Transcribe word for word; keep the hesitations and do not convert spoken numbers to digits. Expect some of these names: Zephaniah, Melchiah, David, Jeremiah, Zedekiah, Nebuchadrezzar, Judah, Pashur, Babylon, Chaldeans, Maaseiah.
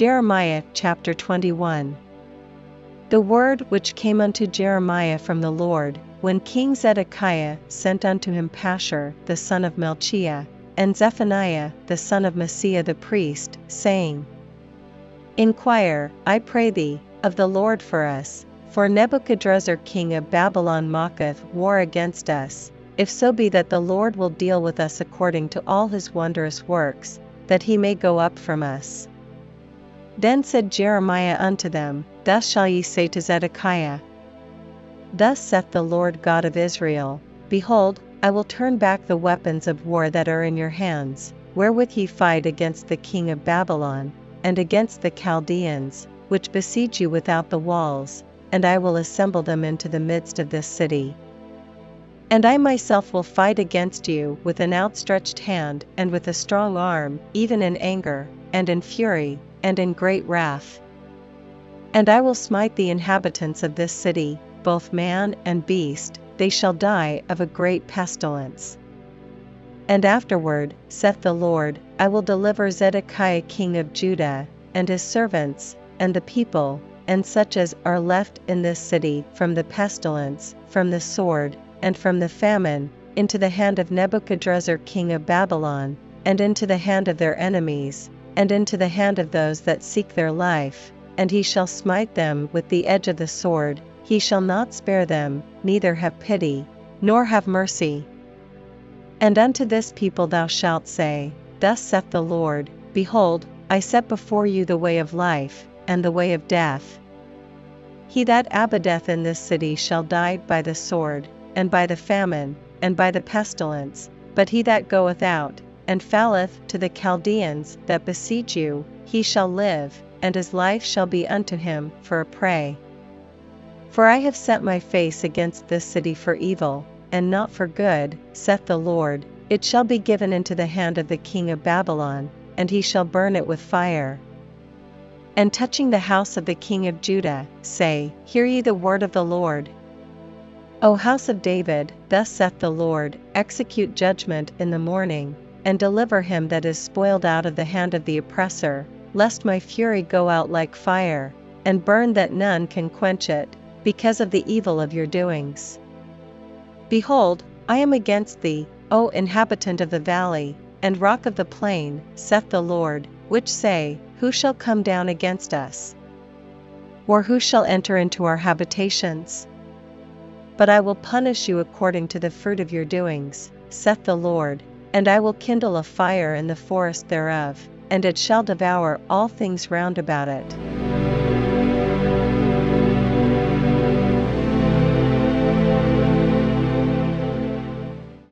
Jeremiah chapter twenty-one. The word which came unto Jeremiah from the Lord, when King Zedekiah sent unto him Pashur the son of Melchiah, and Zephaniah the son of Maaseiah the priest, saying, Inquire, I pray thee, of the Lord for us, for Nebuchadrezzar king of Babylon mocketh war against us, if so be that the Lord will deal with us according to all his wondrous works, that he may go up from us. Then said Jeremiah unto them, Thus shall ye say to Zedekiah, Thus saith the Lord God of Israel, Behold, I will turn back the weapons of war that are in your hands, wherewith ye fight against the king of Babylon, and against the Chaldeans, which besiege you without the walls, and I will assemble them into the midst of this city. And I myself will fight against you with an outstretched hand and with a strong arm, even in anger, and in fury, and in great wrath. And I will smite the inhabitants of this city, both man and beast, they shall die of a great pestilence. And afterward, saith the Lord, I will deliver Zedekiah king of Judah, and his servants, and the people, and such as are left in this city from the pestilence, from the sword, and from the famine, into the hand of Nebuchadrezzar king of Babylon, and into the hand of their enemies, and into the hand of those that seek their life, and he shall smite them with the edge of the sword, he shall not spare them, neither have pity, nor have mercy. And unto this people thou shalt say, Thus saith the Lord, Behold, I set before you the way of life, and the way of death. He that abideth in this city shall die by the sword, and by the famine, and by the pestilence, but he that goeth out, and falleth to the Chaldeans that besiege you, he shall live, and his life shall be unto him for a prey. For I have set my face against this city for evil, and not for good, saith the Lord, it shall be given into the hand of the king of Babylon, and he shall burn it with fire. And touching the house of the king of Judah, say, Hear ye the word of the Lord. O house of David, thus saith the Lord, Execute judgment in the morning, and deliver him that is spoiled out of the hand of the oppressor, lest my fury go out like fire, and burn that none can quench it, because of the evil of your doings. Behold, I am against thee, O inhabitant of the valley, and rock of the plain, saith the Lord, which say, Who shall come down against us? Or who shall enter into our habitations? But I will punish you according to the fruit of your doings, saith the Lord, and I will kindle a fire in the forest thereof, and it shall devour all things round about it.